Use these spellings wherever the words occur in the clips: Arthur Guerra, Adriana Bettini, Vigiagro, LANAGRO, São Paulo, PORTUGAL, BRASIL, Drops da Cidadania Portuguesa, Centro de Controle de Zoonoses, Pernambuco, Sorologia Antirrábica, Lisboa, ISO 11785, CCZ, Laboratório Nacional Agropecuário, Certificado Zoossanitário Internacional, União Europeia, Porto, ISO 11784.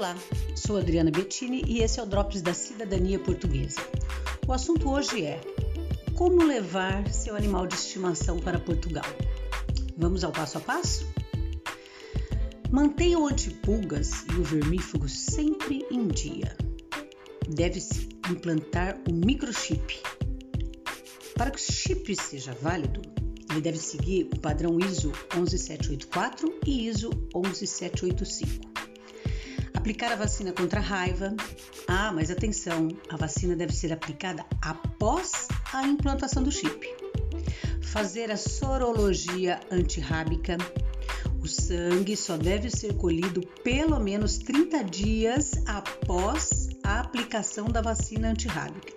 Olá, sou Adriana Bettini e esse é o Drops da Cidadania Portuguesa. O assunto hoje é: como levar seu animal de estimação para Portugal? Vamos ao passo a passo? Mantenha o antipulgas e o vermífugo sempre em dia. Deve-se implantar o microchip. Para que o chip seja válido, ele deve seguir o padrão ISO 11784 e ISO 11785. Aplicar a vacina contra a raiva. Ah, mas atenção, a vacina deve ser aplicada após a implantação do chip. Fazer a sorologia antirrábica. O sangue só deve ser colhido pelo menos 30 dias após a aplicação da vacina antirrábica.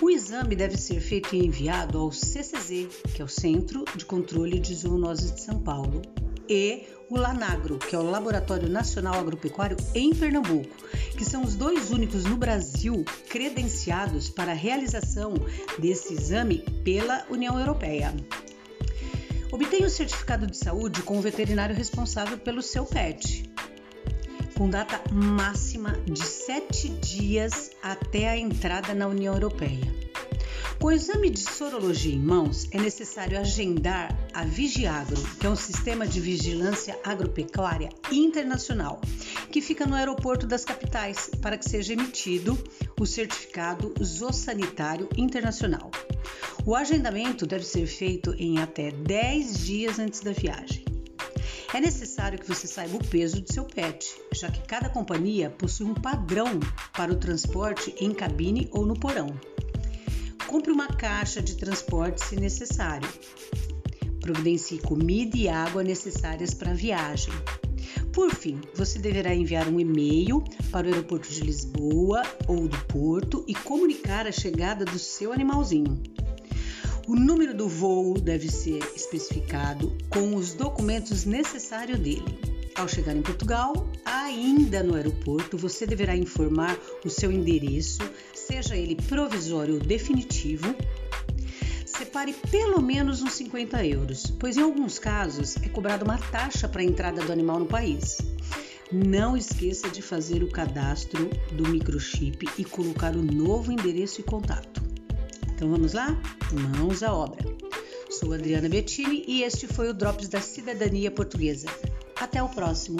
O exame deve ser feito e enviado ao CCZ, que é o Centro de Controle de Zoonoses de São Paulo, e o LANAGRO, que é o Laboratório Nacional Agropecuário em Pernambuco, que são os dois únicos no Brasil credenciados para a realização desse exame pela União Europeia. Obtenha o certificado de saúde com o veterinário responsável pelo seu pet, com data máxima de 7 dias até a entrada na União Europeia. Com o exame de sorologia em mãos, é necessário agendar a Vigiagro, que é um sistema de vigilância agropecuária internacional, que fica no aeroporto das capitais, para que seja emitido o certificado zoossanitário internacional. O agendamento deve ser feito em até 10 dias antes da viagem. É necessário que você saiba o peso do seu pet, já que cada companhia possui um padrão para o transporte em cabine ou no porão. Compre uma caixa de transporte se necessário. Providencie comida e água necessárias para a viagem. Por fim, você deverá enviar um e-mail para o aeroporto de Lisboa ou do Porto e comunicar a chegada do seu animalzinho. O número do voo deve ser especificado com os documentos necessários dele. Ao chegar em Portugal, ainda no aeroporto, você deverá informar o seu endereço, seja ele provisório ou definitivo. Separe pelo menos uns 50 euros, pois em alguns casos é cobrada uma taxa para a entrada do animal no país. Não esqueça de fazer o cadastro do microchip e colocar o novo endereço e contato. Então vamos lá? Mãos à obra! Sou Adriana Bettini e este foi o Drops da Cidadania Portuguesa. Até o próximo!